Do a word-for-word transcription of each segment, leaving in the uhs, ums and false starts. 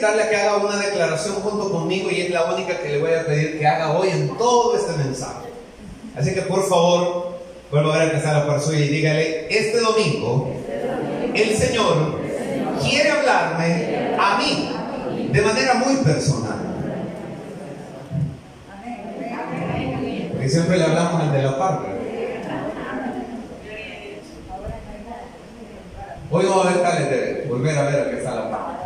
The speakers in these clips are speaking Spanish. invitarle a que haga una declaración junto conmigo y es la única que le voy a pedir que haga hoy en todo este mensaje. Así que por favor, vuelvo a empezar a por suyo y dígale, este domingo, el Señor quiere hablarme a mí de manera muy personal. Porque siempre le hablamos al de la parca. Hoy vamos a ver tales de volver a ver a qué está la palabra.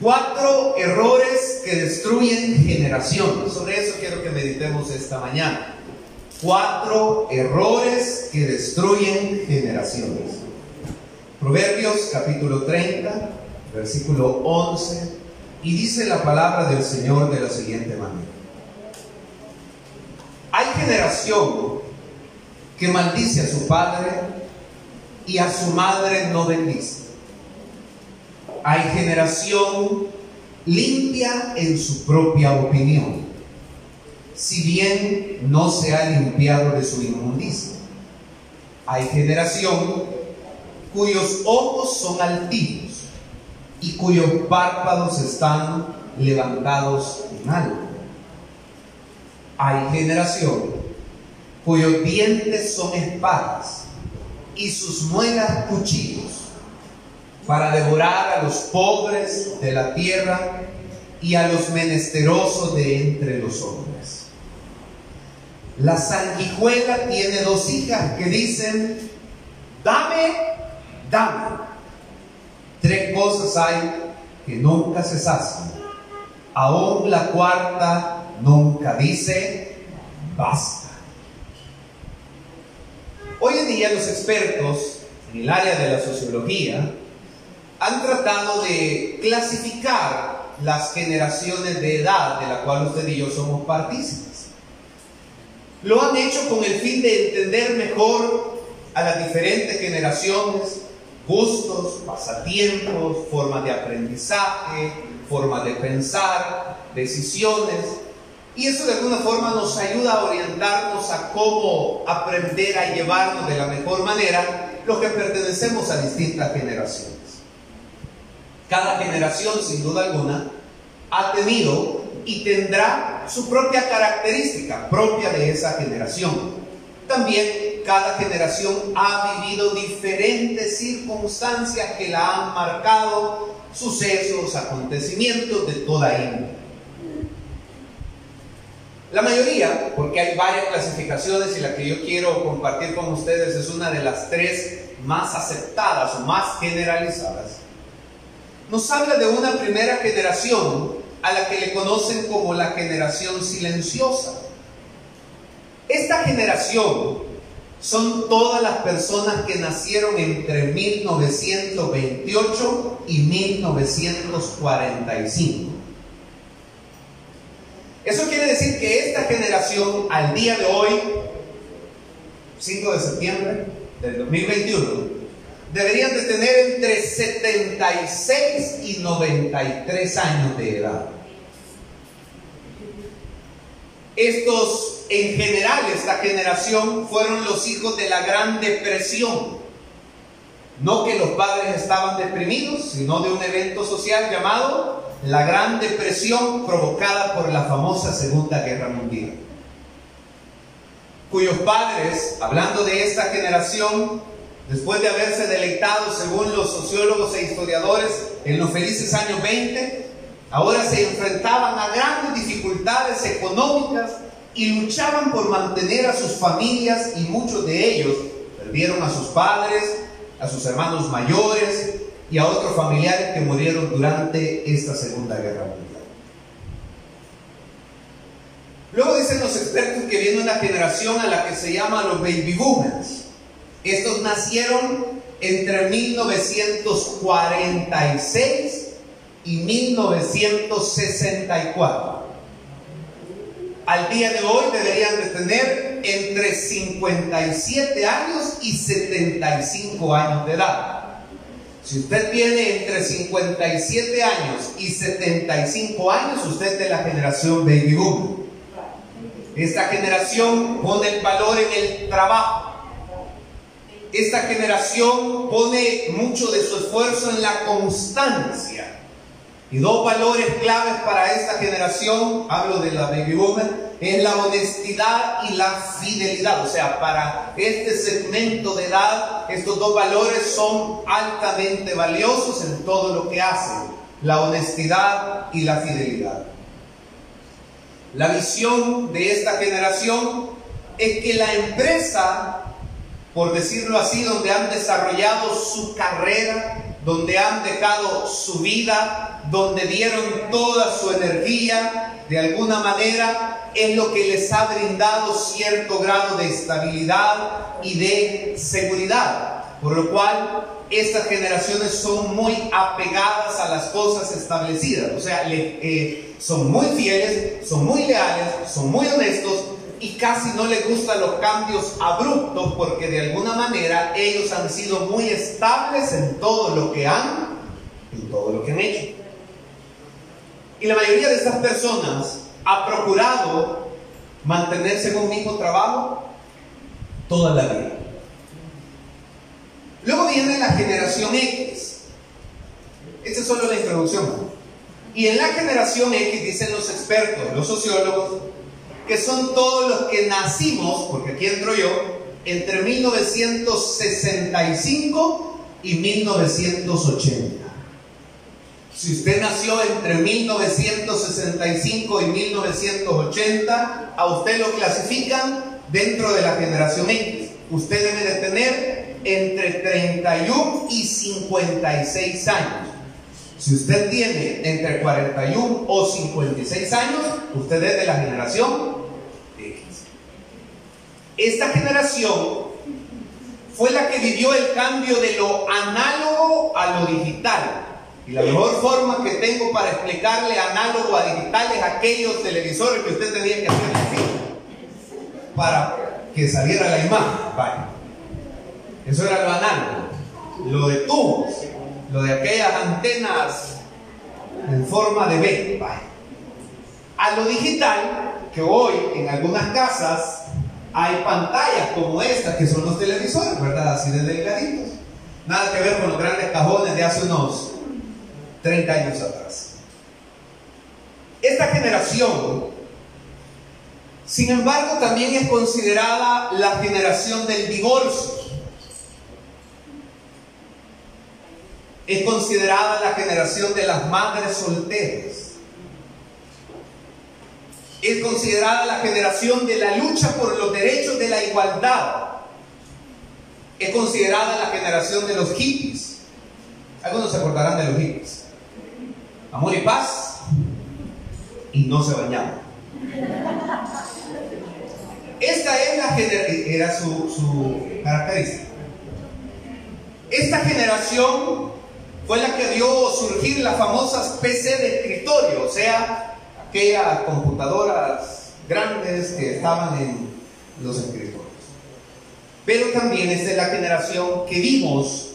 Cuatro errores que destruyen generaciones. Sobre eso quiero que meditemos esta mañana. Cuatro errores que destruyen generaciones. Proverbios capítulo treinta, versículo once. Y dice la palabra del Señor de la siguiente manera. Hay generación que maldice a su padre y a su madre no bendice. Hay generación limpia en su propia opinión, si bien no se ha limpiado de su inmundicia. Hay generación cuyos ojos son altivos y cuyos párpados están levantados en alto. Hay generación cuyos dientes son espadas y sus muelas cuchillos, para devorar a los pobres de la tierra y a los menesterosos de entre los hombres. La sanguijuela tiene dos hijas que dicen, dame, dame. Tres cosas hay que nunca se sacian, aún la cuarta nunca dice, basta. Hoy en día los expertos en el área de la sociología han tratado de clasificar las generaciones de edad de la cual usted y yo somos partícipes. Lo han hecho con el fin de entender mejor a las diferentes generaciones, gustos, pasatiempos, formas de aprendizaje, formas de pensar, decisiones. Y eso de alguna forma nos ayuda a orientarnos a cómo aprender a llevarnos de la mejor manera los que pertenecemos a distintas generaciones. Cada generación, sin duda alguna, ha tenido y tendrá su propia característica propia de esa generación. También cada generación ha vivido diferentes circunstancias que la han marcado, sucesos, acontecimientos de toda índole. La mayoría, porque hay varias clasificaciones y la que yo quiero compartir con ustedes es una de las tres más aceptadas o más generalizadas, nos habla de una primera generación a la que le conocen como la generación silenciosa. Esta generación son todas las personas que nacieron entre mil novecientos veintiocho y mil novecientos cuarenta y cinco. Eso quiere decir que esta generación, al día de hoy, cinco de septiembre del dos mil veintiuno, deberían de tener entre setenta y seis y noventa y tres años de edad. Estos, en general, esta generación fueron los hijos de la Gran Depresión. No que los padres estaban deprimidos, sino de un evento social llamado la Gran Depresión, provocada por la famosa Segunda Guerra Mundial, cuyos padres, hablando de esta generación, después de haberse deleitado, según los sociólogos e historiadores, en los felices años veinte, ahora se enfrentaban a grandes dificultades económicas y luchaban por mantener a sus familias, y muchos de ellos perdieron a sus padres, a sus hermanos mayores y a otros familiares que murieron durante esta Segunda Guerra Mundial. Luego dicen los expertos que viene una generación a la que se llama los baby boomers. Estos nacieron entre mil novecientos cuarenta y seis y mil novecientos sesenta y cuatro. Al día de hoy deberían de tener entre cincuenta y siete años y setenta y cinco años de edad. Si usted tiene entre cincuenta y siete años y setenta y cinco años, usted es de la generación baby boom. Esta generación pone el valor en el trabajo. Esta generación pone mucho de su esfuerzo en la constancia. Y dos valores claves para esta generación, hablo de la baby boomer, es la honestidad y la fidelidad. O sea, para este segmento de edad, estos dos valores son altamente valiosos en todo lo que hacen: la honestidad y la fidelidad. La visión de esta generación es que la empresa, por decirlo así, donde han desarrollado su carrera, donde han dejado su vida, donde dieron toda su energía, de alguna manera es lo que les ha brindado cierto grado de estabilidad y de seguridad. Por lo cual, estas generaciones son muy apegadas a las cosas establecidas. O sea, le, eh, son muy fieles, son muy leales, son muy honestos y casi no les gustan los cambios abruptos, porque de alguna manera ellos han sido muy estables en todo lo que han y todo lo que han hecho. Y la mayoría de estas personas ha procurado mantenerse en un mismo trabajo toda la vida. Luego viene la generación X. Esta es solo la introducción. Y en la generación X dicen los expertos, los sociólogos, que son todos los que nacimos, porque aquí entro yo, entre mil novecientos sesenta y cinco y mil novecientos ochenta. Si usted nació entre mil novecientos sesenta y cinco y mil novecientos ochenta, a usted lo clasifican dentro de la generación X. Usted debe de tener entre treinta y uno y cincuenta y seis años. Si usted tiene entre cuarenta y uno o cincuenta y seis años, usted es de la generación X. Esta generación fue la que vivió el cambio de lo análogo a lo digital. Y la mejor forma que tengo para explicarle análogo a digital es aquellos televisores que usted tenía que hacer así para que saliera la imagen. Vale. Eso era lo análogo, lo de tubos, lo de aquellas antenas en forma de B. Vale. A lo digital, que hoy en algunas casas hay pantallas como estas, que son los televisores, ¿verdad? Así de delgaditos. Nada que ver con los grandes cajones de hace unos treinta años atrás. Esta generación, sin embargo, también es considerada la generación del divorcio. Es considerada la generación de las madres solteras. Es considerada la generación de la lucha por los derechos de la igualdad. Es considerada la generación de los hippies. Algunos se acordarán de los hippies. Amor y paz, y no se bañaban. Esta es la generación, era su, su característica. Esta generación fue la que vio surgir las famosas P C de escritorio, o sea, aquellas computadoras grandes que estaban en los escritorios. Pero también esta es la generación que vimos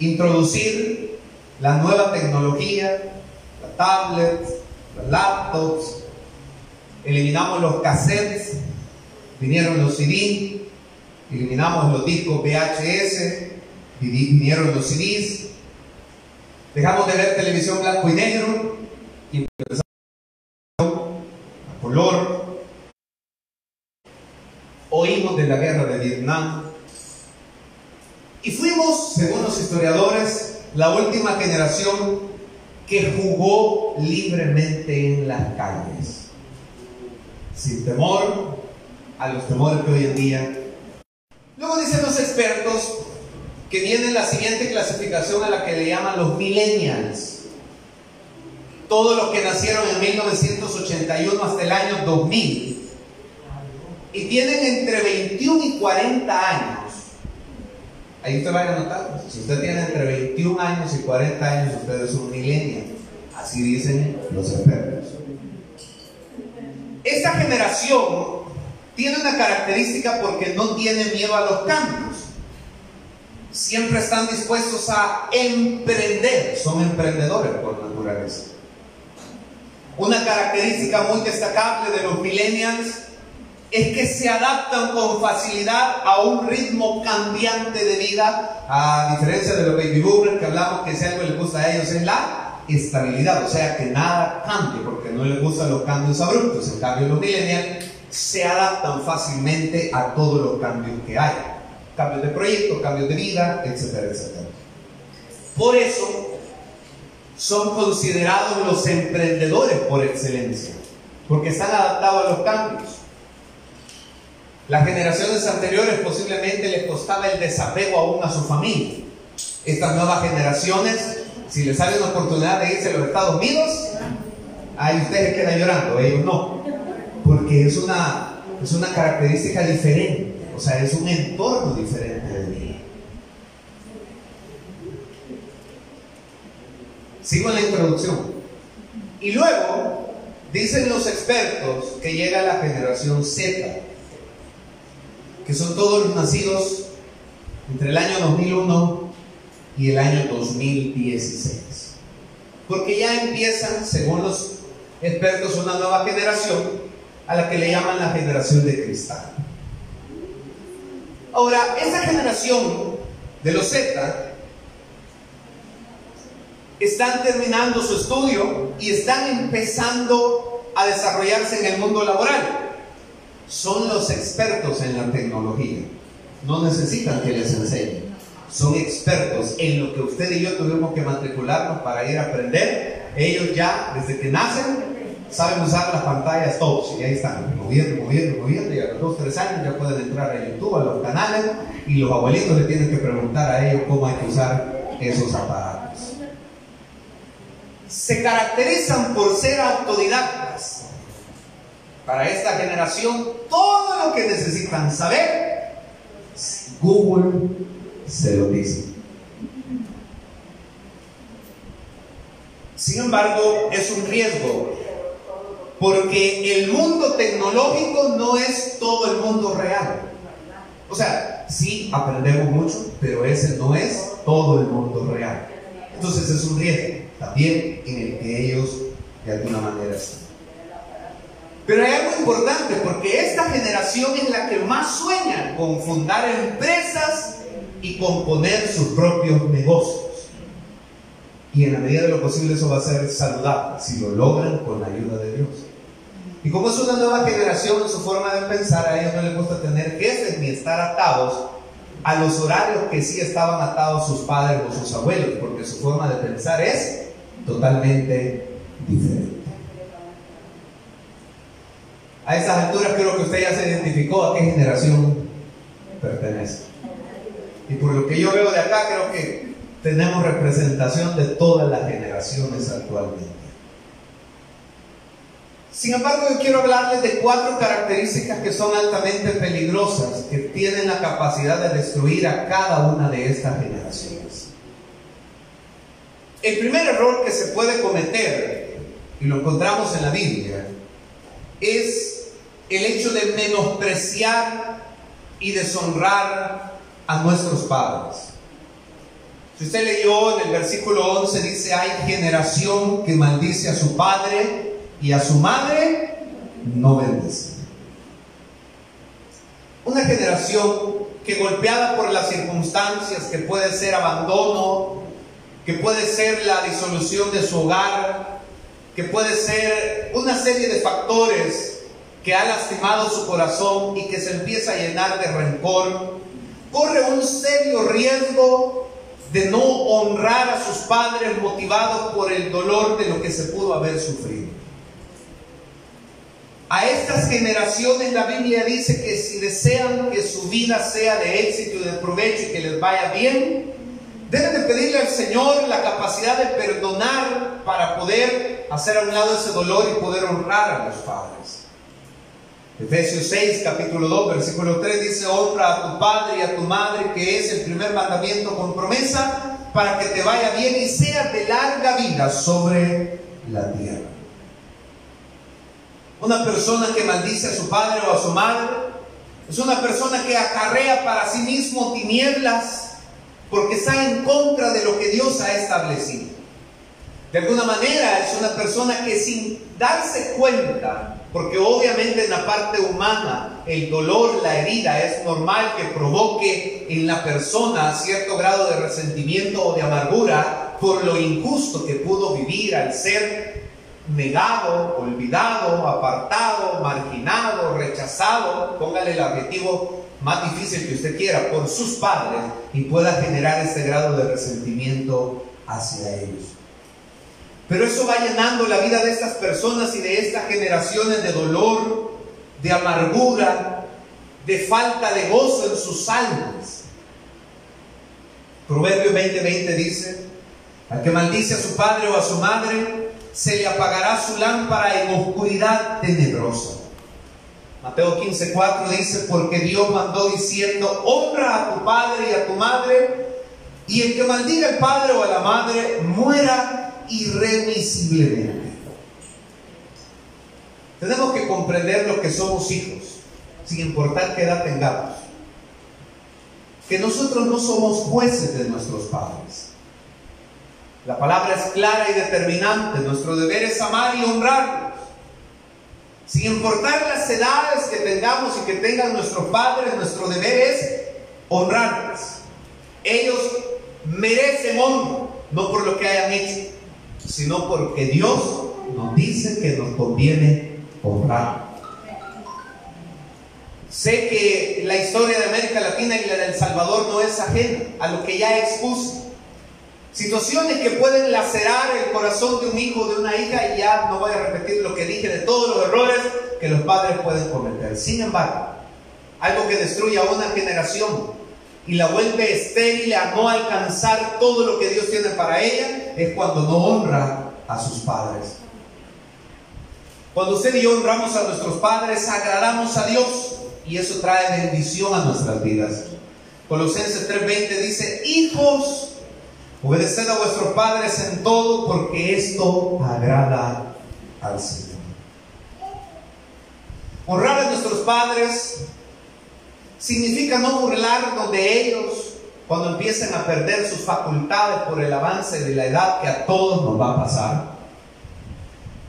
introducir la nueva tecnología, la tablet, las laptops, eliminamos los cassettes, vinieron los C D, eliminamos los discos V H S, vinieron los C Ds, dejamos de ver televisión blanco y negro y empezamos a color. Oímos de la guerra de Vietnam y fuimos, según los historiadores, la última generación que jugó libremente en las calles, sin temor a los temores que hoy en día. Luego dicen los expertos que viene la siguiente clasificación, a la que le llaman los millennials. Todos los que nacieron en mil novecientos ochenta y uno hasta el año dos mil y tienen entre veintiuno y cuarenta años. Ahí usted va a anotar, si usted tiene entre veintiuno años y cuarenta años, usted es un millennial. Así dicen los expertos. Esta generación tiene una característica porque no tiene miedo a los cambios. Siempre están dispuestos a emprender. Son emprendedores por naturaleza. Una característica muy destacable de los millennials es que se adaptan con facilidad a un ritmo cambiante de vida, a diferencia de los baby boomers, que hablamos que si algo les gusta a ellos es la estabilidad, o sea que nada cambie, porque no les gustan los cambios abruptos. En cambio los millennials se adaptan fácilmente a todos los cambios que hay, cambios de proyectos, cambios de vida, etcétera, etcétera. Por eso son considerados los emprendedores por excelencia, porque están adaptados a los cambios. Las generaciones anteriores posiblemente les costaba el desapego aún a su familia. Estas nuevas generaciones, si les sale una oportunidad de irse a los Estados Unidos, ahí ustedes quedan llorando, ellos no, porque es una, es una característica diferente, o sea, es un entorno diferente de vida. Sigo en la introducción. Y luego, dicen los expertos que llega la generación zeta, que son todos los nacidos entre el año dos mil uno y el año dos mil dieciséis. Porque ya empiezan, según los expertos, una nueva generación a la que le llaman la generación de cristal. Ahora, esa generación de los zeta están terminando su estudio y están empezando a desarrollarse en el mundo laboral. Son los expertos en la tecnología. No necesitan que les enseñen. Son expertos en lo que usted y yo tuvimos que matricularnos para ir a aprender. Ellos ya, desde que nacen, saben usar las pantallas todos. Y ahí están, moviendo, moviendo, moviendo. Y a los dos, tres años ya pueden entrar a YouTube, a los canales. Y los abuelitos le tienen que preguntar a ellos cómo hay que usar esos aparatos. Se caracterizan por ser autodidactas. Para esta generación, todo lo que necesitan saber, Google se lo dice. Sin embargo, es un riesgo, porque el mundo tecnológico no es todo el mundo real. O sea, sí aprendemos mucho, pero ese no es todo el mundo real. Entonces es un riesgo también en el que ellos de alguna manera están. Pero hay algo importante, porque esta generación es la que más sueña con fundar empresas y con poner sus propios negocios. Y en la medida de lo posible eso va a ser saludable, si lo logran con la ayuda de Dios. Y como es una nueva generación en su forma de pensar, a ellos no les gusta tener jefes ni estar atados a los horarios que sí estaban atados sus padres o sus abuelos, porque su forma de pensar es totalmente diferente. A esas alturas creo que usted ya se identificó a qué generación pertenece. Y por lo que yo veo de acá, creo que tenemos representación de todas las generaciones actualmente. Sin embargo, yo quiero hablarles de cuatro características que son altamente peligrosas, que tienen la capacidad de destruir a cada una de estas generaciones. El primer error que se puede cometer, y lo encontramos en la Biblia, es el hecho de menospreciar y deshonrar a nuestros padres. Si usted leyó en el versículo once, dice: hay generación que maldice a su padre y a su madre no bendice. Una generación que, golpeada por las circunstancias, que puede ser abandono, que puede ser la disolución de su hogar, que puede ser una serie de factores que ha lastimado su corazón y que se empieza a llenar de rencor, corre un serio riesgo de no honrar a sus padres, motivados por el dolor de lo que se pudo haber sufrido. A estas generaciones la Biblia dice que si desean que su vida sea de éxito y de provecho y que les vaya bien, deben de pedirle al Señor la capacidad de perdonar para poder hacer a un lado ese dolor y poder honrar a los padres. Efesios seis, capítulo dos, versículo tres dice: honra a tu padre y a tu madre, que es el primer mandamiento con promesa, para que te vaya bien y seas de larga vida sobre la tierra. Una persona que maldice a su padre o a su madre es una persona que acarrea para sí mismo tinieblas, porque está en contra de lo que Dios ha establecido. De alguna manera es una persona que, sin darse cuenta, porque obviamente en la parte humana el dolor, la herida, es normal que provoque en la persona cierto grado de resentimiento o de amargura, por lo injusto que pudo vivir al ser negado, olvidado, apartado, marginado, rechazado, póngale el adjetivo más difícil que usted quiera, por sus padres, y pueda generar ese grado de resentimiento hacia ellos. Pero eso va llenando la vida de estas personas y de estas generaciones de dolor, de amargura, de falta de gozo en sus almas. Proverbio veinte veinte dice: al que maldice a su padre o a su madre, se le apagará su lámpara en oscuridad tenebrosa. Mateo quince cuatro dice: porque Dios mandó diciendo, honra a tu padre y a tu madre, y el que maldiga al padre o a la madre muera irremisiblemente. Tenemos que comprender lo que somos hijos, sin importar qué edad tengamos, que nosotros no somos jueces de nuestros padres. La palabra es clara y determinante: nuestro deber es amar y honrarlos. Sin importar las edades que tengamos y que tengan nuestros padres, nuestro deber es honrarlos. Ellos merecen honra, no por lo que hayan hecho, sino porque Dios nos dice que nos conviene honrar. Sé que la historia de América Latina y la de El Salvador no es ajena a lo que ya expuse. Situaciones que pueden lacerar el corazón de un hijo o de una hija, y ya no voy a repetir lo que dije de todos los errores que los padres pueden cometer. Sin embargo, algo que destruye a una generación y la vuelve estéril a no alcanzar todo lo que Dios tiene para ella, es cuando no honra a sus padres. Cuando usted y yo honramos a nuestros padres, agradamos a Dios, y eso trae bendición a nuestras vidas. Colosenses tres veinte dice: hijos, obedeced a vuestros padres en todo, porque esto agrada al Señor. Honrar a nuestros padres significa no burlarnos de ellos cuando empiecen a perder sus facultades por el avance de la edad que a todos nos va a pasar.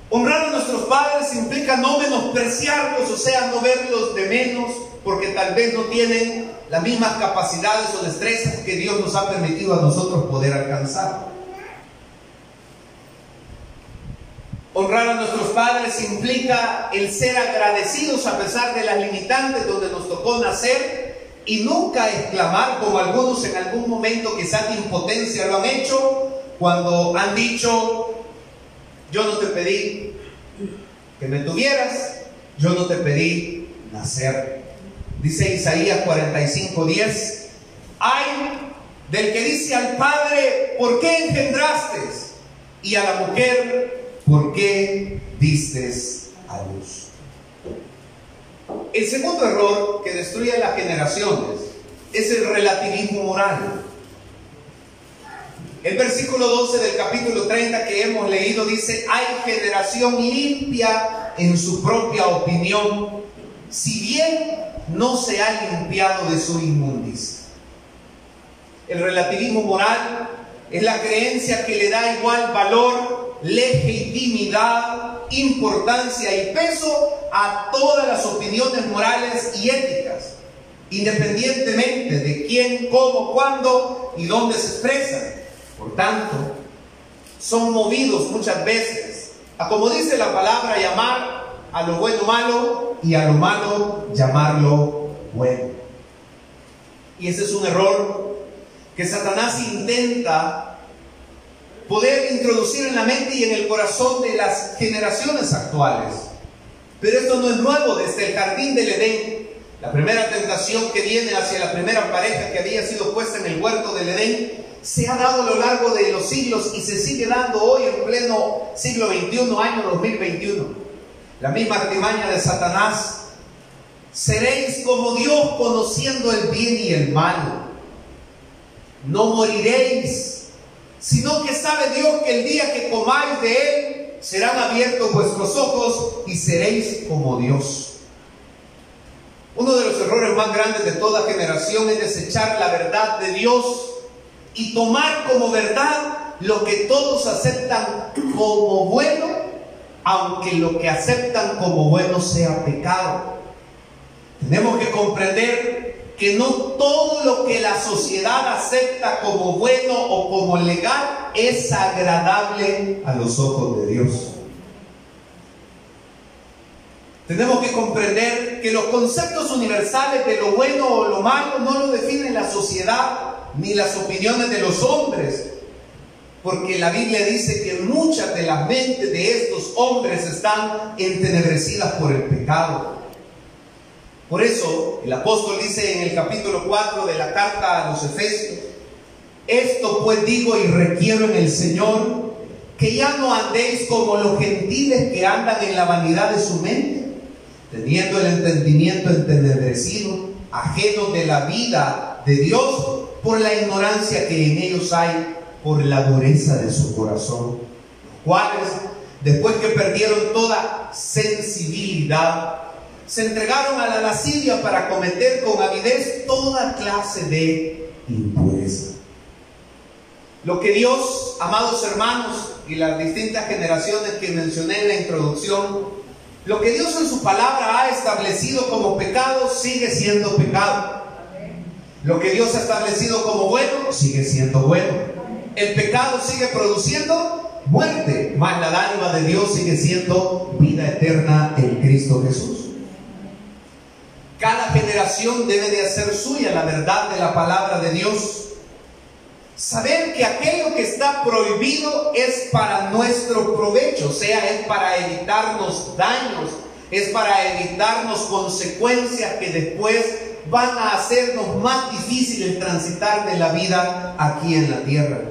Honrar a nuestros padres implica no menospreciarlos, o sea, no verlos de menos porque tal vez no tienen las mismas capacidades o destrezas que Dios nos ha permitido a nosotros poder alcanzar. Honrar a nuestros padres implica el ser agradecidos a pesar de las limitantes donde nos tocó nacer, y nunca exclamar, como algunos en algún momento quizás de impotencia lo han hecho, cuando han dicho: yo no te pedí que me tuvieras, yo no te pedí nacer. Dice Isaías cuarenta y cinco diez: ay del que dice al padre, ¿por qué engendraste? Y a la mujer, ¿por qué diste a luz? El segundo error que destruye a las generaciones es el relativismo moral. El versículo doce del capítulo treinta que hemos leído dice: hay generación limpia en su propia opinión, si bien no se ha limpiado de su inmundicia. El relativismo moral es la creencia que le da igual valor, legitimidad, importancia y peso a todas las opiniones morales y éticas, independientemente de quién, cómo, cuándo y dónde se expresan. Por tanto, son movidos muchas veces a, como dice la palabra, llamar a lo bueno malo, y a lo malo llamarlo bueno. Y ese es un error que Satanás intenta poder introducir en la mente y en el corazón de las generaciones actuales. Pero esto no es nuevo. Desde el jardín del Edén, la primera tentación que viene hacia la primera pareja que había sido puesta en el huerto del Edén, se ha dado a lo largo de los siglos y se sigue dando hoy en pleno siglo veintiuno, año dos mil veintiuno. La misma artimaña de Satanás: seréis como Dios, conociendo el bien y el mal. No moriréis, sino que sabe Dios que el día que comáis de él, serán abiertos vuestros ojos y seréis como Dios. Uno de los errores más grandes de toda generación es desechar la verdad de Dios y tomar como verdad lo que todos aceptan como bueno, aunque lo que aceptan como bueno sea pecado. Tenemos que comprender que no todo lo que la sociedad acepta como bueno o como legal es agradable a los ojos de Dios. Tenemos que comprender que los conceptos universales de lo bueno o lo malo no lo definen la sociedad ni las opiniones de los hombres, porque la Biblia dice que muchas de las mentes de estos hombres están entenebrecidas por el pecado. Por eso el apóstol dice en el capítulo cuatro de la carta a los Efesios: esto pues digo y requiero en el Señor, que ya no andéis como los gentiles que andan en la vanidad de su mente, teniendo el entendimiento entenebrecido, ajenos de la vida de Dios por la ignorancia que en ellos hay, por la dureza de su corazón, los cuales, después que perdieron toda sensibilidad, se entregaron a la lascivia para cometer con avidez toda clase de impureza. Lo que Dios, amados hermanos, y las distintas generaciones que mencioné en la introducción, lo que Dios en su palabra ha establecido como pecado, sigue siendo pecado. Lo que Dios ha establecido como bueno, sigue siendo bueno. El pecado sigue produciendo muerte, mas la dádiva de Dios sigue siendo vida eterna en Cristo Jesús. Cada generación debe de hacer suya la verdad de la palabra de Dios. Saber que aquello que está prohibido es para nuestro provecho, o sea, es para evitarnos daños, es para evitarnos consecuencias que después van a hacernos más difícil el transitar de la vida aquí en la tierra.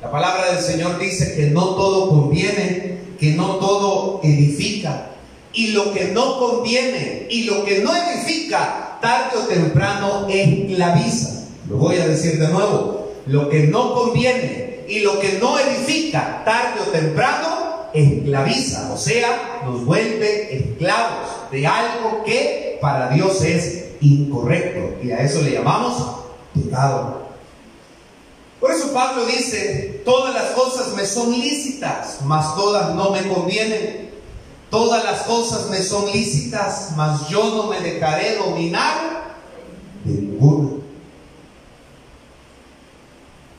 La palabra del Señor dice que no todo conviene, que no todo edifica. Y lo que no conviene y lo que no edifica, tarde o temprano esclaviza. Lo voy a decir de nuevo. Lo que no conviene y lo que no edifica, tarde o temprano esclaviza. O sea, nos vuelve esclavos de algo que para Dios es incorrecto. Y a eso le llamamos pecado. Por eso Pablo dice: todas las cosas me son lícitas, mas todas no me convienen. Todas las cosas me son lícitas, mas yo no me dejaré dominar de ninguna.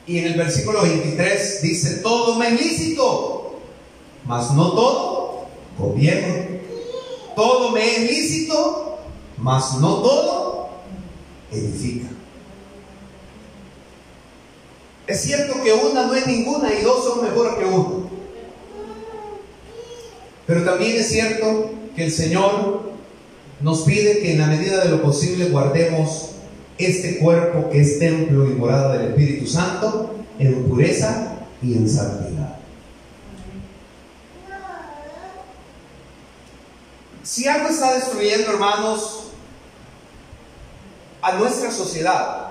Y en el versículo veintitrés dice: todo me es lícito, mas no todo conviene. Todo me es lícito, mas no todo edifica. Es cierto que una no es ninguna y dos son mejor que uno. Pero también es cierto que el Señor nos pide que en la medida de lo posible guardemos este cuerpo que es templo y morada del Espíritu Santo en pureza y en santidad. Si algo está destruyendo, hermanos, a nuestra sociedad,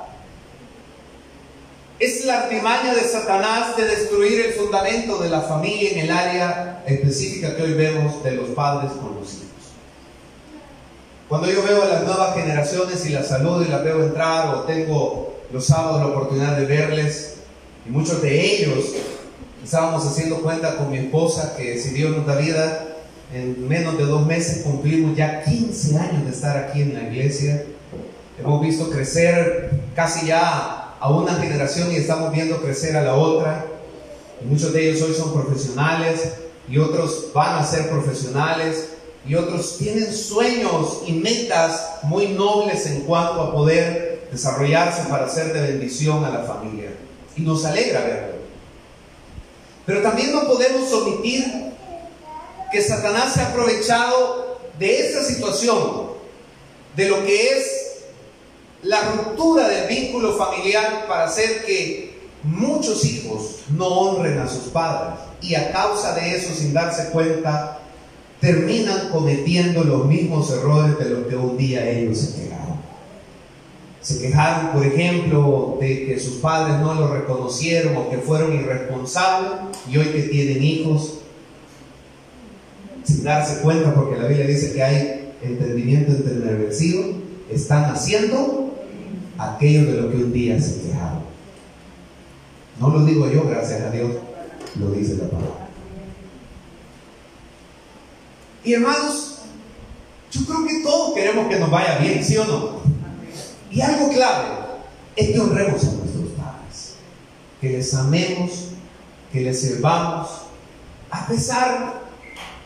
es la artimaña de Satanás de destruir el fundamento de la familia en el área específica que hoy vemos de los padres con los hijos. Cuando yo veo a las nuevas generaciones y las saludo y las veo entrar, o tengo los sábados la oportunidad de verles, y muchos de ellos, estábamos haciendo cuenta con mi esposa que si Dios nos da vida, en menos de dos meses cumplimos ya quince años de estar aquí en la iglesia. Hemos visto crecer casi ya a una generación y estamos viendo crecer a la otra. Muchos de ellos hoy son profesionales y otros van a ser profesionales y otros tienen sueños y metas muy nobles en cuanto a poder desarrollarse para ser de bendición a la familia, y nos alegra verlo. Pero también no podemos omitir que Satanás se ha aprovechado de esta situación, de lo que es la ruptura del vínculo familiar, para hacer que muchos hijos no honren a sus padres, y a causa de eso, sin darse cuenta, terminan cometiendo los mismos errores de los que un día ellos se quejaron. Se quejaron, por ejemplo, de que sus padres no los reconocieron o que fueron irresponsables, y hoy que tienen hijos, sin darse cuenta, porque la Biblia dice que hay entendimiento entenebrecido, están haciendo aquello de lo que un día se quejaron. No lo digo yo, gracias a Dios, lo dice la palabra. Y hermanos, yo creo que todos queremos que nos vaya bien, ¿sí o no? Y Y algo clave es que honremos a nuestros padres, que les amemos, que les sirvamos, a pesar,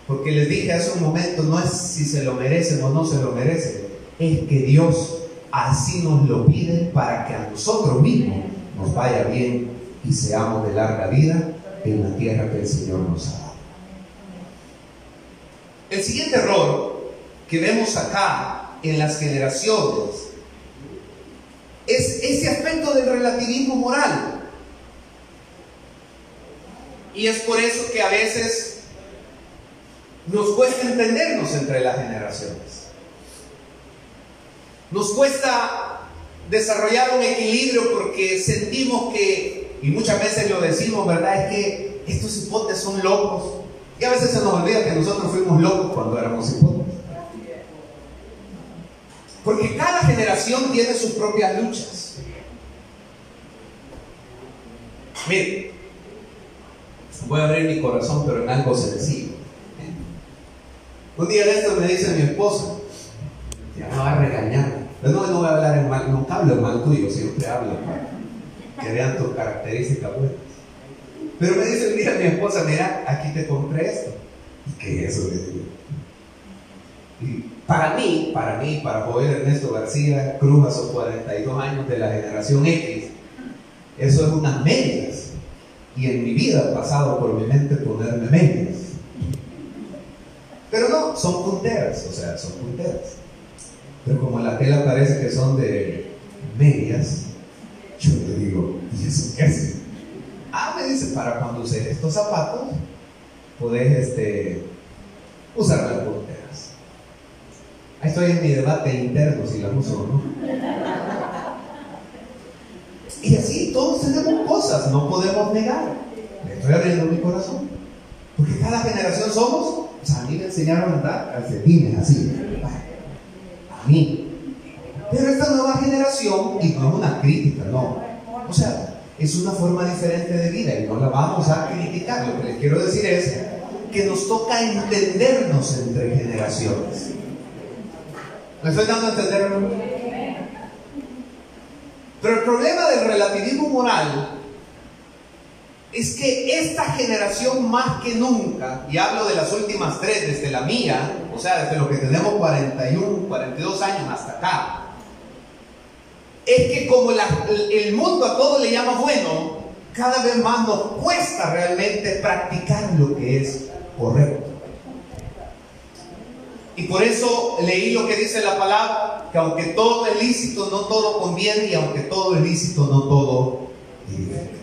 porque les dije hace un momento, no es si se lo merecen o no se lo merecen, es que Dios así nos lo pide para que a nosotros mismos nos vaya bien y seamos de larga vida en la tierra que el Señor nos ha dado. El siguiente error que vemos acá en las generaciones es ese aspecto del relativismo moral. Y es por eso que a veces nos cuesta entendernos entre las generaciones. Nos cuesta desarrollar un equilibrio porque sentimos que, y muchas veces lo decimos, ¿verdad? Es que estos hipotes son locos. Y a veces se nos olvida que nosotros fuimos locos cuando éramos hipotes. Porque cada generación tiene sus propias luchas. Miren, voy a abrir mi corazón, pero en algo sencillo. Un día de esto me dice mi esposa, ya me va a regañar. Pero no, no voy a hablar en mal, no hablo en mal tuyo, siempre hablo para que vean tus características buenas. Pero me dice un día mi esposa, mira, aquí te compré esto. ¿Y qué es eso? Y para mí, para mí, para poder Ernesto García Cruz a sus cuarenta y dos años de la generación X, eso es unas medias. Y en mi vida ha pasado por mi mente ponerme medias. Pero no, son punteras, o sea, son punteras. Pero como la tela parece que son de medias, yo le digo, ¿y eso qué hace? Ah, me dice, para cuando uses estos zapatos, podés este, usar las punteras. Ahí estoy en mi debate interno si las uso o no. Y así todos tenemos cosas, no podemos negar. Le estoy abriendo mi corazón. Porque cada generación somos... O sea, a mí me enseñaron a andar calcetines así, a mí. Pero esta nueva generación, y no es una crítica, no. O sea, es una forma diferente de vida y no la vamos a criticar. Lo que les quiero decir es que nos toca entendernos entre generaciones. ¿Me estoy dando a entender? Pero el problema del relativismo moral es que esta generación más que nunca, y hablo de las últimas tres, desde la mía, o sea, desde lo que tenemos cuarenta y uno, cuarenta y dos años hasta acá, es que como la, el mundo a todo le llama bueno, cada vez más nos cuesta realmente practicar lo que es correcto. Y por eso leí lo que dice la palabra, que aunque todo es lícito, no todo conviene, y aunque todo es lícito, no todo conviene.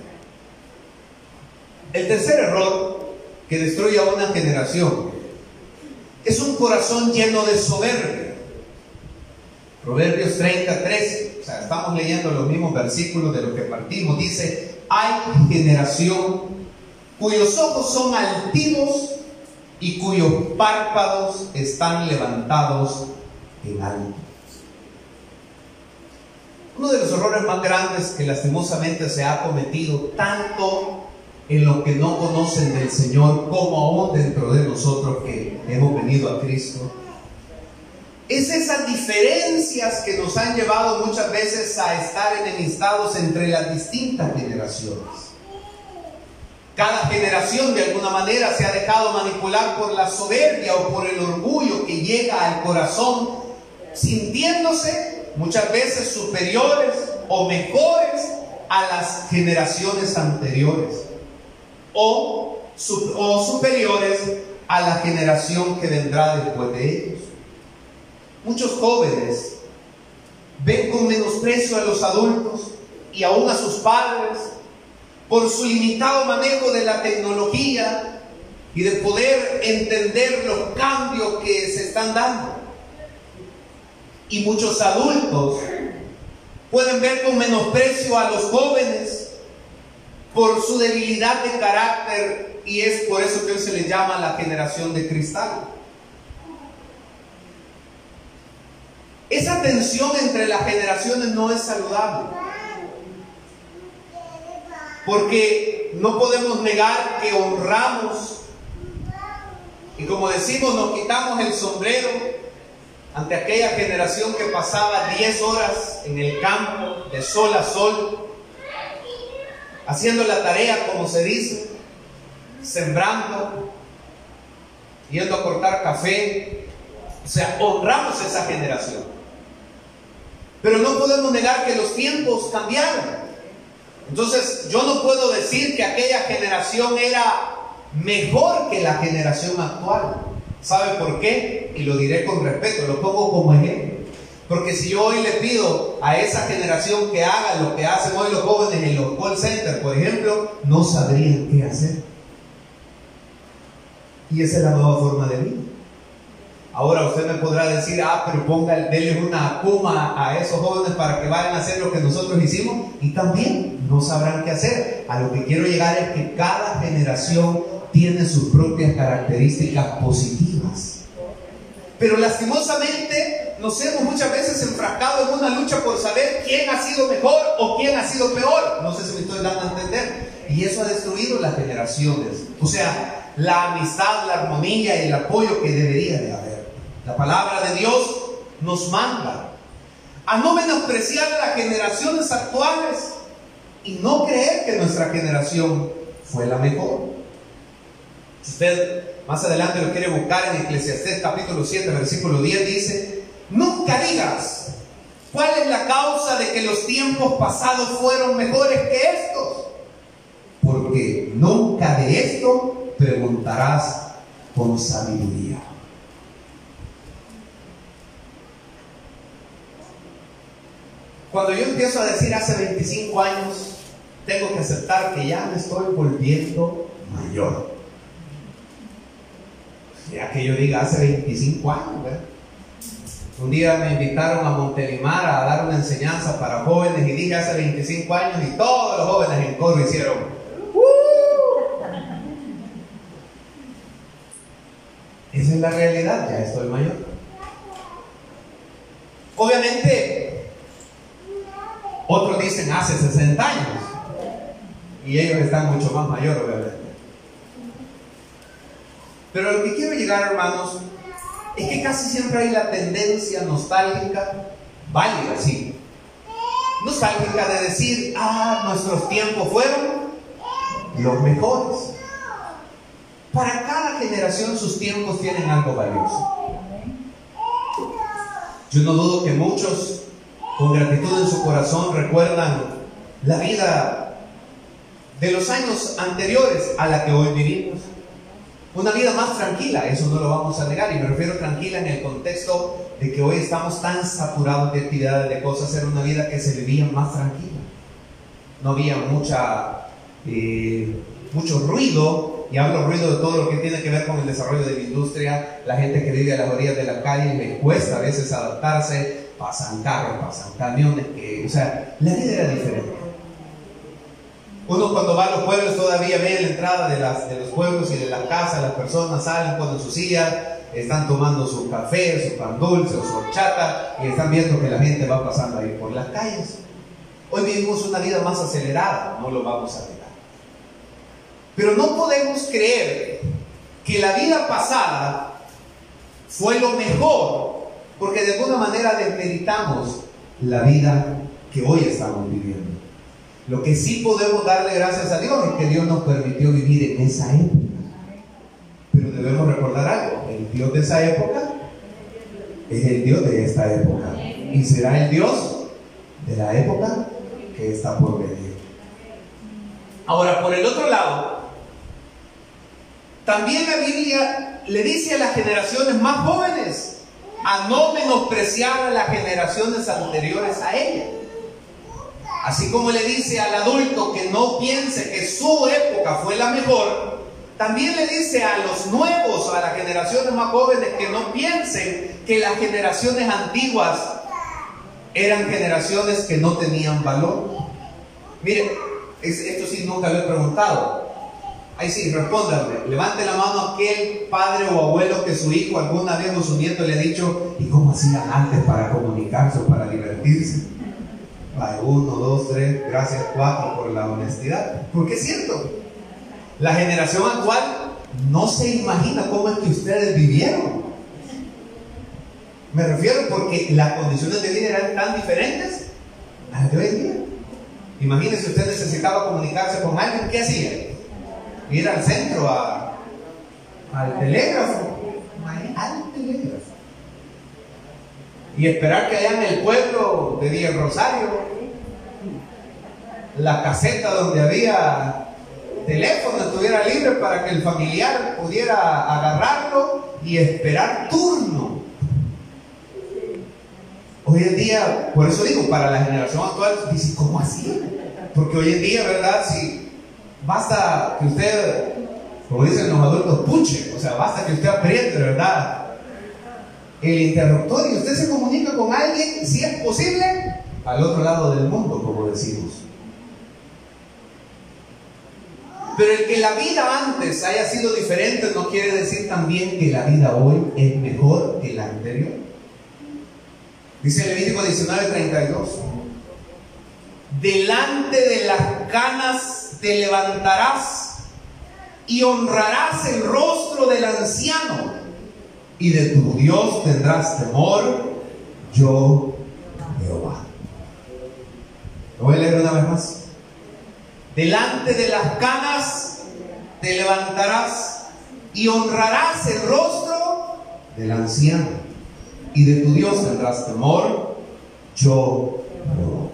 El tercer error que destruye a una generación es un corazón lleno de soberbia. Proverbios treinta, trece, o sea, estamos leyendo los mismos versículos de los que partimos, dice, hay generación cuyos ojos son altivos y cuyos párpados están levantados en alto. Uno de los errores más grandes que lastimosamente se ha cometido tanto en los que no conocen del Señor, como aún dentro de nosotros que hemos venido a Cristo, es esas diferencias que nos han llevado muchas veces a estar enemistados entre las distintas generaciones. Cada generación de alguna manera se ha dejado manipular por la soberbia o por el orgullo que llega al corazón, sintiéndose muchas veces superiores o mejores a las generaciones anteriores. O, o superiores a la generación que vendrá después de ellos. Muchos jóvenes ven con menosprecio a los adultos y aún a sus padres por su limitado manejo de la tecnología y de poder entender los cambios que se están dando. Y muchos adultos pueden ver con menosprecio a los jóvenes por su debilidad de carácter, y es por eso que hoy se le llama la generación de cristal. Esa tensión entre las generaciones no es saludable, porque no podemos negar que honramos, y como decimos, nos quitamos el sombrero ante aquella generación que pasaba diez horas en el campo de sol a sol, haciendo la tarea, como se dice, sembrando, yendo a cortar café. O sea, honramos a esa generación. Pero no podemos negar que los tiempos cambiaron. Entonces, yo no puedo decir que aquella generación era mejor que la generación actual. ¿Sabe por qué? Y lo diré con respeto, lo pongo como ejemplo. Porque si yo hoy le pido a esa generación que haga lo que hacen hoy los jóvenes en los call centers, por ejemplo, no sabrían qué hacer. Y esa es la nueva forma de vida. Ahora usted me podrá decir, ah, pero ponga, denle una cuma a esos jóvenes para que vayan a hacer lo que nosotros hicimos, y también no sabrán qué hacer. A lo que quiero llegar es que cada generación tiene sus propias características positivas. Pero lastimosamente nos hemos muchas veces enfrascado en una lucha por saber quién ha sido mejor o quién ha sido peor. No sé si me estoy dando a entender. Y eso ha destruido las generaciones. O sea, la amistad, la armonía y el apoyo que debería de haber. La palabra de Dios nos manda a no menospreciar a las generaciones actuales y no creer que nuestra generación fue la mejor. Si usted más adelante lo quiere buscar en Eclesiastés capítulo siete, versículo diez, dice: nunca digas cuál es la causa de que los tiempos pasados fueron mejores que estos, porque nunca de esto preguntarás con sabiduría. Cuando yo empiezo a decir hace veinticinco años, tengo que aceptar que ya me estoy volviendo mayor. Ya que yo diga hace veinticinco años, ¿verdad? Un día me invitaron a Montelimar a dar una enseñanza para jóvenes y dije hace veinticinco años, y todos los jóvenes en coro hicieron ¡Uh! Esa es la realidad, ya estoy mayor. Obviamente, otros dicen hace sesenta años y ellos están mucho más mayores, obviamente. Pero lo que quiero llegar, hermanos, es que casi siempre hay la tendencia nostálgica, válida, sí, nostálgica de decir, ah, nuestros tiempos fueron los mejores. Para cada generación sus tiempos tienen algo valioso. Yo no dudo que muchos, con gratitud en su corazón, recuerdan la vida de los años anteriores a la que hoy vivimos. Una vida más tranquila, eso no lo vamos a negar, y me refiero tranquila en el contexto de que hoy estamos tan saturados de actividades, de cosas. Era una vida que se vivía más tranquila, no había mucha, eh, mucho ruido, y hablo ruido de todo lo que tiene que ver con el desarrollo de la industria. La gente que vive a las orillas de la calle le cuesta a veces adaptarse, pasan carros, pasan camiones, que, o sea, la vida era diferente. Uno cuando va a los pueblos todavía ve la entrada de, las, de los pueblos y de las casas. Las personas salen con sus sillas, están tomando su café, su pan dulce o su horchata, y están viendo que la gente va pasando ahí por las calles. Hoy vivimos una vida más acelerada, no lo vamos a negar. Pero no podemos creer que la vida pasada fue lo mejor, porque de alguna manera desmeritamos la vida que hoy estamos viviendo. Lo que sí podemos darle gracias a Dios es que Dios nos permitió vivir en esa época. Pero debemos recordar algo: el Dios de esa época es el Dios de esta época, y será el Dios de la época que está por venir. Ahora, por el otro lado, también la Biblia le dice a las generaciones más jóvenes a no menospreciar a las generaciones anteriores a ellas. Así como le dice al adulto que no piense que su época fue la mejor, también le dice a los nuevos, a las generaciones más jóvenes, que no piensen que las generaciones antiguas eran generaciones que no tenían valor. Mire, esto sí nunca lo he preguntado. Ahí sí, respóndame. Levante la mano aquel padre o abuelo que su hijo alguna vez o su nieto le ha dicho: ¿y cómo hacían antes para comunicarse o para divertirse? Uno, dos, tres, gracias, cuatro, por la honestidad. Porque es cierto, la generación actual no se imagina cómo es que ustedes vivieron. Me refiero porque las condiciones de vida eran tan diferentes a las de hoy en día. Imagínense, usted necesitaba comunicarse con alguien, ¿qué hacía? Ir al centro, a, al telégrafo, al telégrafo. Y esperar que allá en el pueblo de Villa Rosario, la caseta donde había teléfono estuviera libre para que el familiar pudiera agarrarlo y esperar turno. Hoy en día, por eso digo, para la generación actual, dice, ¿cómo así? Porque hoy en día, ¿verdad? Si basta que usted, como dicen los adultos, puche, o sea, basta que usted apriete, ¿verdad?, el interruptor y usted se comunica con alguien, si es posible, al otro lado del mundo, como decimos. Pero el que la vida antes haya sido diferente no quiere decir también que la vida hoy es mejor que la anterior. Dice Levítico diecinueve, treinta y dos: delante de las canas te levantarás y honrarás el rostro del anciano, y de tu Dios tendrás temor, yo Jehová. Lo voy a leer una vez más. Delante de las canas te levantarás y honrarás el rostro del anciano, y de tu Dios tendrás temor, yo Jehová.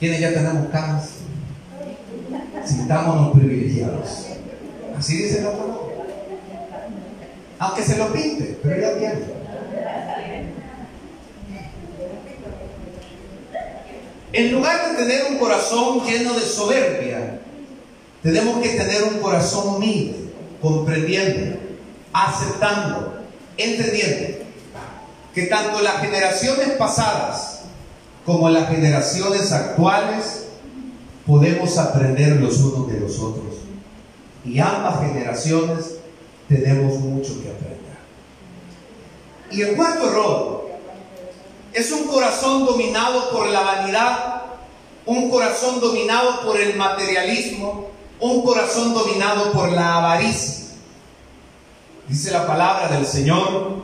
¿Quiénes ya tenemos canas? Sintámonos privilegiados. Así dice la palabra. Aunque se lo pinte, pero ya tiene. En lugar de tener un corazón lleno de soberbia, tenemos que tener un corazón humilde, comprendiendo, aceptando, entendiendo que tanto las generaciones pasadas como las generaciones actuales podemos aprender los unos de los otros, y ambas generaciones tenemos mucho que aprender. Y el cuarto error es un corazón dominado por la vanidad, un corazón dominado por el materialismo, un corazón dominado por la avaricia. Dice la palabra del Señor: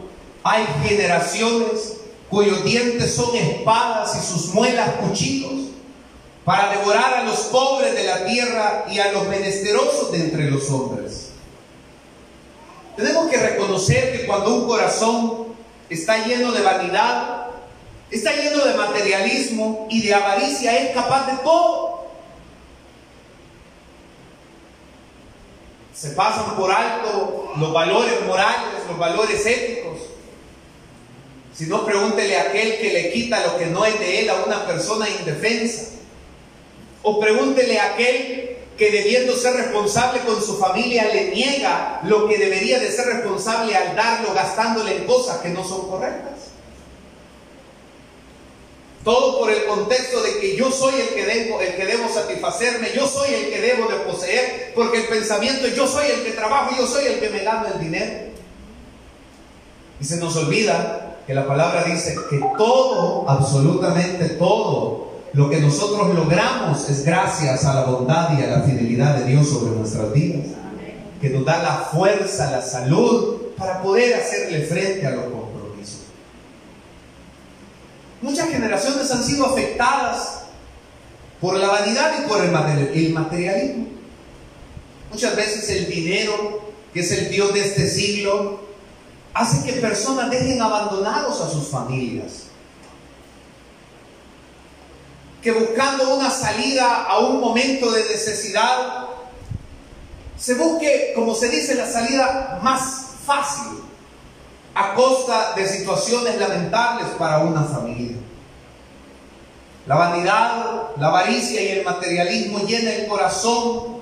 hay generaciones cuyos dientes son espadas y sus muelas cuchillos, para devorar a los pobres de la tierra y a los menesterosos de entre los hombres. Tenemos que reconocer que cuando un corazón está lleno de vanidad, está lleno de materialismo y de avaricia, es capaz de todo. Se pasan por alto los valores morales, los valores éticos. Si no, pregúntele a aquel que le quita lo que no es de él a una persona indefensa. O pregúntele a aquel que, debiendo ser responsable con su familia, le niega lo que debería de ser responsable al darlo, gastándole en cosas que no son correctas. Todo por el contexto de que yo soy el que debo, el que debo satisfacerme, yo soy el que debo de poseer, porque el pensamiento yo soy el que trabajo, yo soy el que me gano el dinero. Y se nos olvida que la palabra dice que todo, absolutamente todo, lo que nosotros logramos es gracias a la bondad y a la fidelidad de Dios sobre nuestras vidas, que nos da la fuerza, la salud para poder hacerle frente a los compromisos. Muchas generaciones han sido afectadas por la vanidad y por el materialismo. Muchas veces el dinero, que es el Dios de este siglo, hace que personas dejen abandonados a sus familias, que buscando una salida a un momento de necesidad, se busque, como se dice, la salida más fácil, a costa de situaciones lamentables para una familia. La vanidad, la avaricia y el materialismo llenan el corazón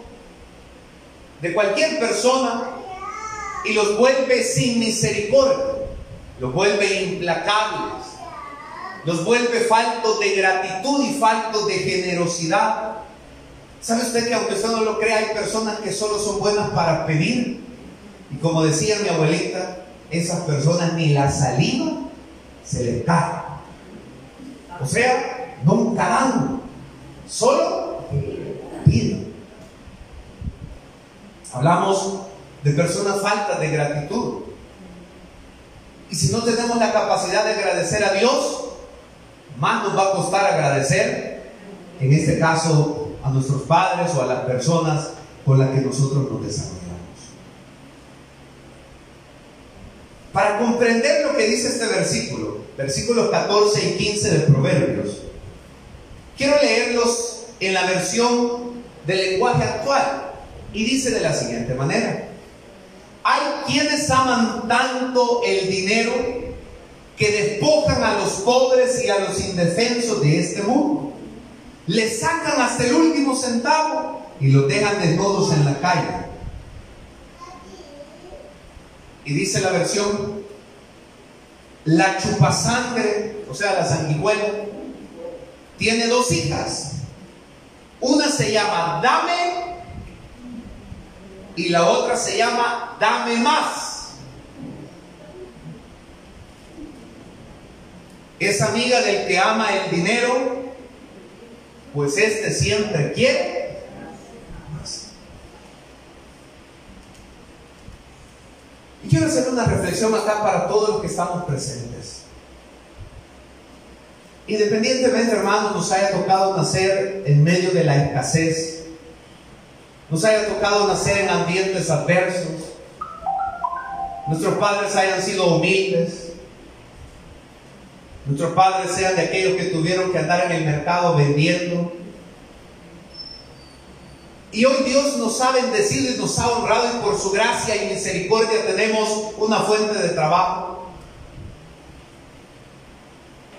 de cualquier persona y los vuelve sin misericordia, los vuelve implacables, los vuelve faltos de gratitud y faltos de generosidad. ¿Sabe usted que, aunque usted no lo crea, hay personas que solo son buenas para pedir? Y como decía mi abuelita, esas personas ni la saliva se les cae. O sea, nunca dan, solo piden. Hablamos de personas faltas de gratitud. Y si no tenemos la capacidad de agradecer a Dios, más nos va a costar agradecer, en este caso, a nuestros padres o a las personas con las que nosotros nos desarrollamos. Para comprender lo que dice este versículo, versículos catorce y quince de Proverbios, quiero leerlos en la versión del lenguaje actual, y dice de la siguiente manera: hay quienes aman tanto el dinero que despojan a los pobres y a los indefensos de este mundo, les sacan hasta el último centavo y los dejan desnudos en la calle. Y dice la versión: la chupasangre, o sea la sanguijuela, tiene dos hijas, una se llama dame y la otra se llama dame más. Es amiga del que ama el dinero, pues este siempre quiere. Y quiero hacer una reflexión acá para todos los que estamos presentes. Independientemente, hermanos, nos haya tocado nacer en medio de la escasez, nos haya tocado nacer en ambientes adversos, nuestros padres hayan sido humildes, nuestros padres sean de aquellos que tuvieron que andar en el mercado vendiendo, y hoy Dios nos ha bendecido y nos ha honrado, y por su gracia y misericordia tenemos una fuente de trabajo.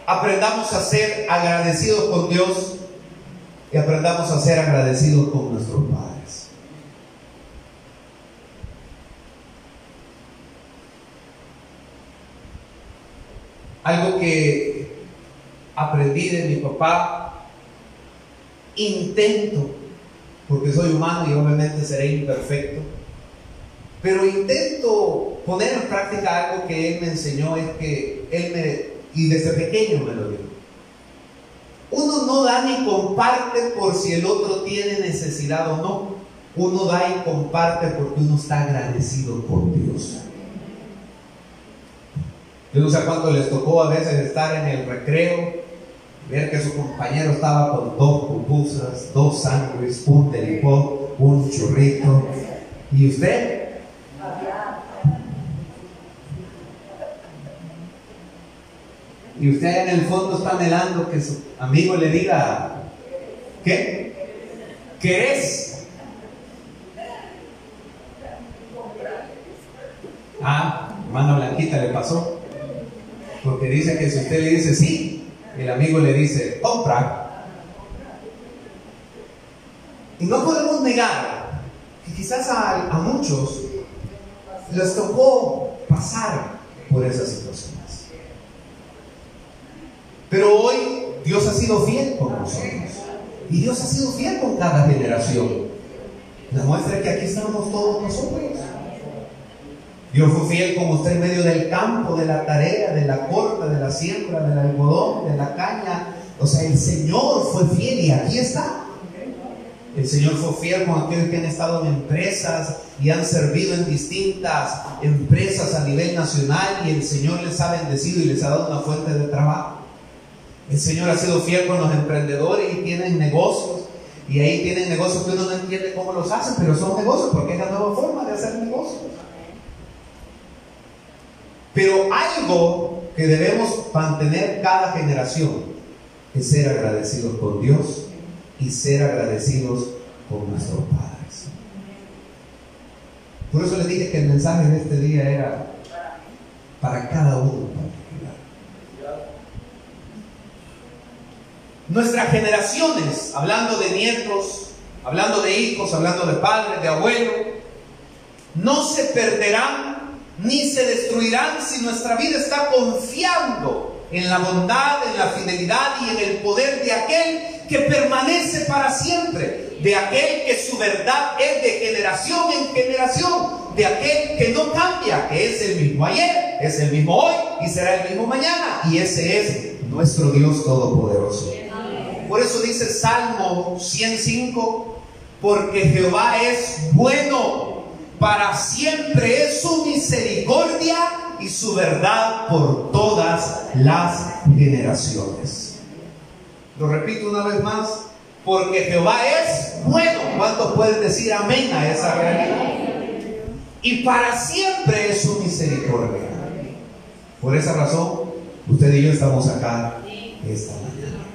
Aprendamos a ser agradecidos con Dios y aprendamos a ser agradecidos con nuestros padres. Algo que aprendí de mi papá, intento, porque soy humano y obviamente seré imperfecto, pero intento poner en práctica algo que él me enseñó, es que él me, y desde pequeño me lo dijo: uno no da ni comparte por si el otro tiene necesidad o no, uno da y comparte porque uno está agradecido por Dios. Yo no sé cuánto les tocó a veces estar en el recreo, ver que su compañero estaba con dos pupusas, dos sándwiches, un telipop, un churrito, y usted y usted en el fondo está anhelando que su amigo le diga: ¿qué? ¿qué es? Ah, hermana Blanquita le pasó, porque dice que si usted le dice sí, el amigo le dice: compra. Y no podemos negar que quizás a, a muchos les tocó pasar por esas situaciones, pero hoy Dios ha sido fiel con nosotros, y Dios ha sido fiel con cada generación. La muestra es que aquí estamos todos nosotros. Dios fue fiel con usted en medio del campo, de la tarea, de la corta, de la siembra, del algodón, de la caña. O sea, el Señor fue fiel y aquí está. El Señor fue fiel con aquellos que han estado en empresas y han servido en distintas empresas a nivel nacional, y el Señor les ha bendecido y les ha dado una fuente de trabajo. El Señor ha sido fiel con los emprendedores y tienen negocios, y ahí tienen negocios que uno no entiende cómo los hacen, pero son negocios porque es la nueva forma de hacer negocios. Pero algo que debemos mantener cada generación es ser agradecidos con Dios y ser agradecidos con nuestros padres. Por eso les dije que el mensaje de este día era para cada uno en particular. Nuestras generaciones, hablando de nietos, hablando de hijos, hablando de padres, de abuelos, no se perderán ni se destruirán si nuestra vida está confiando en la bondad, en la fidelidad y en el poder de aquel que permanece para siempre, de aquel que su verdad es de generación en generación, de aquel que no cambia, que es el mismo ayer, es el mismo hoy y será el mismo mañana, y ese es nuestro Dios todopoderoso. Por eso dice Salmo ciento cinco: porque Jehová es bueno, para siempre es su misericordia y su verdad por todas las generaciones. Lo repito una vez más, porque Jehová es bueno. ¿Cuántos pueden decir amén a esa realidad? Y para siempre es su misericordia. Por esa razón, usted y yo estamos acá esta mañana.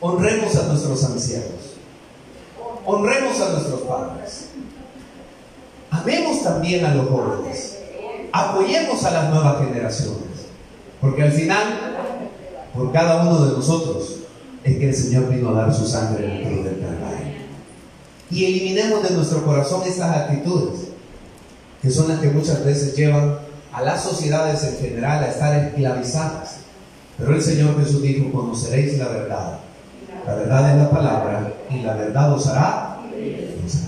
Honremos a nuestros ancianos. Honremos a nuestros padres. Amemos también a los jóvenes. Apoyemos a las nuevas generaciones. Porque al final, por cada uno de nosotros, es que el Señor vino a dar su sangre en el cruz del Calvario. Y eliminemos de nuestro corazón esas actitudes que son las que muchas veces llevan a las sociedades en general a estar esclavizadas. Pero el Señor Jesús dijo: conoceréis la verdad, la verdad es la palabra, y la verdad os hará, os hará